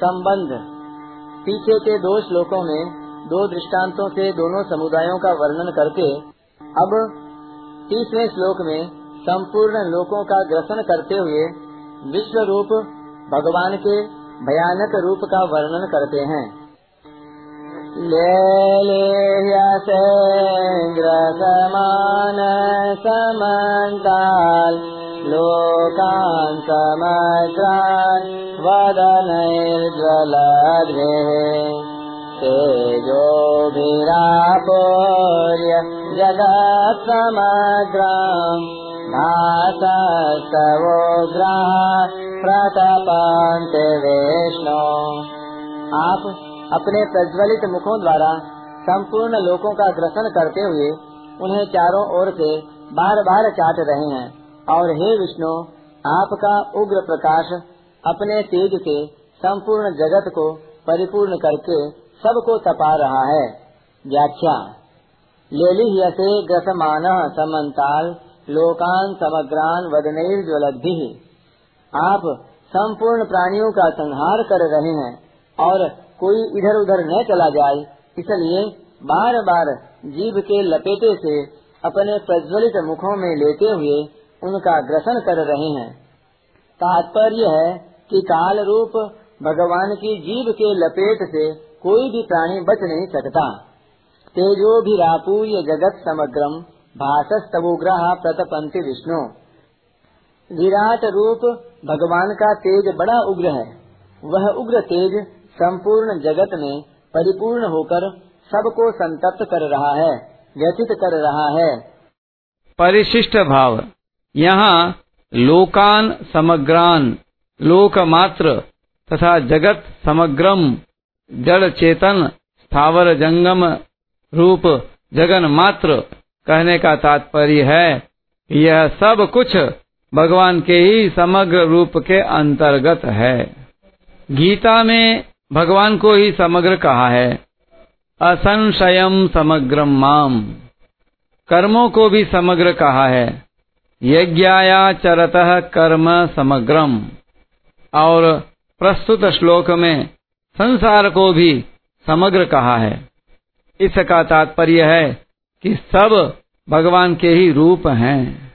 संबंध। पीछे के दो श्लोकों में दो दृष्टांतों से दोनों समुदायों का वर्णन करके अब 30वें श्लोक में संपूर्ण लोकों का ग्रसन करते हुए विश्व रूप भगवान के भयानक रूप का वर्णन करते हैं। ले लोकान् समग्रान् वदनैर्ज्वलद्भिः तेजोभिरापूर्य जगत् समग्रं भासस्तव उग्राः प्रतपन्ते विष्णो। आप अपने प्रज्वलित मुखों द्वारा संपूर्ण लोकों का ग्रसन करते हुए उन्हें चारों ओर से बार बार चाट रहे हैं और हे विष्णु, आपका उग्र प्रकाश अपने तेज से संपूर्ण जगत को परिपूर्ण करके सबको तपा रहा है। व्याख्या। लेलिह्य से ग्रसमान समन्ताल लोकान समग्रान वदनैर ज्वलद्भिः। आप संपूर्ण प्राणियों का संहार कर रहे हैं और कोई इधर उधर न चला जाए, इसलिए बार बार जीभ के लपेटे से अपने प्रज्वलित मुखों में लेते हुए उनका ग्रसन कर रहे हैं। तात्पर्य है कि काल रूप भगवान की जीभ के लपेट से कोई भी प्राणी बच नहीं सकता। तेजोभिरापूर्य जगत समग्रम भासस्तवोग्रः प्रतपन्ति विष्णु। विराट रूप भगवान का तेज बड़ा उग्र है। वह उग्र तेज संपूर्ण जगत में परिपूर्ण होकर सबको संतप्त कर रहा है, व्यथित कर रहा है। परिशिष्ट भाव। यहाँ लोकान समग्रान लोक मात्र तथा जगत समग्रम जड़ चेतन स्थावर जंगम रूप जगन मात्र कहने का तात्पर्य है यह सब कुछ भगवान के ही समग्र रूप के अंतर्गत है। गीता में भगवान को ही समग्र कहा है। असंशयम समग्रम माम। कर्मों को भी समग्र कहा है। यज्ञायाचरतः कर्म समग्रम। और प्रस्तुत श्लोक में संसार को भी समग्र कहा है। इसका तात्पर्य है कि सब भगवान के ही रूप हैं।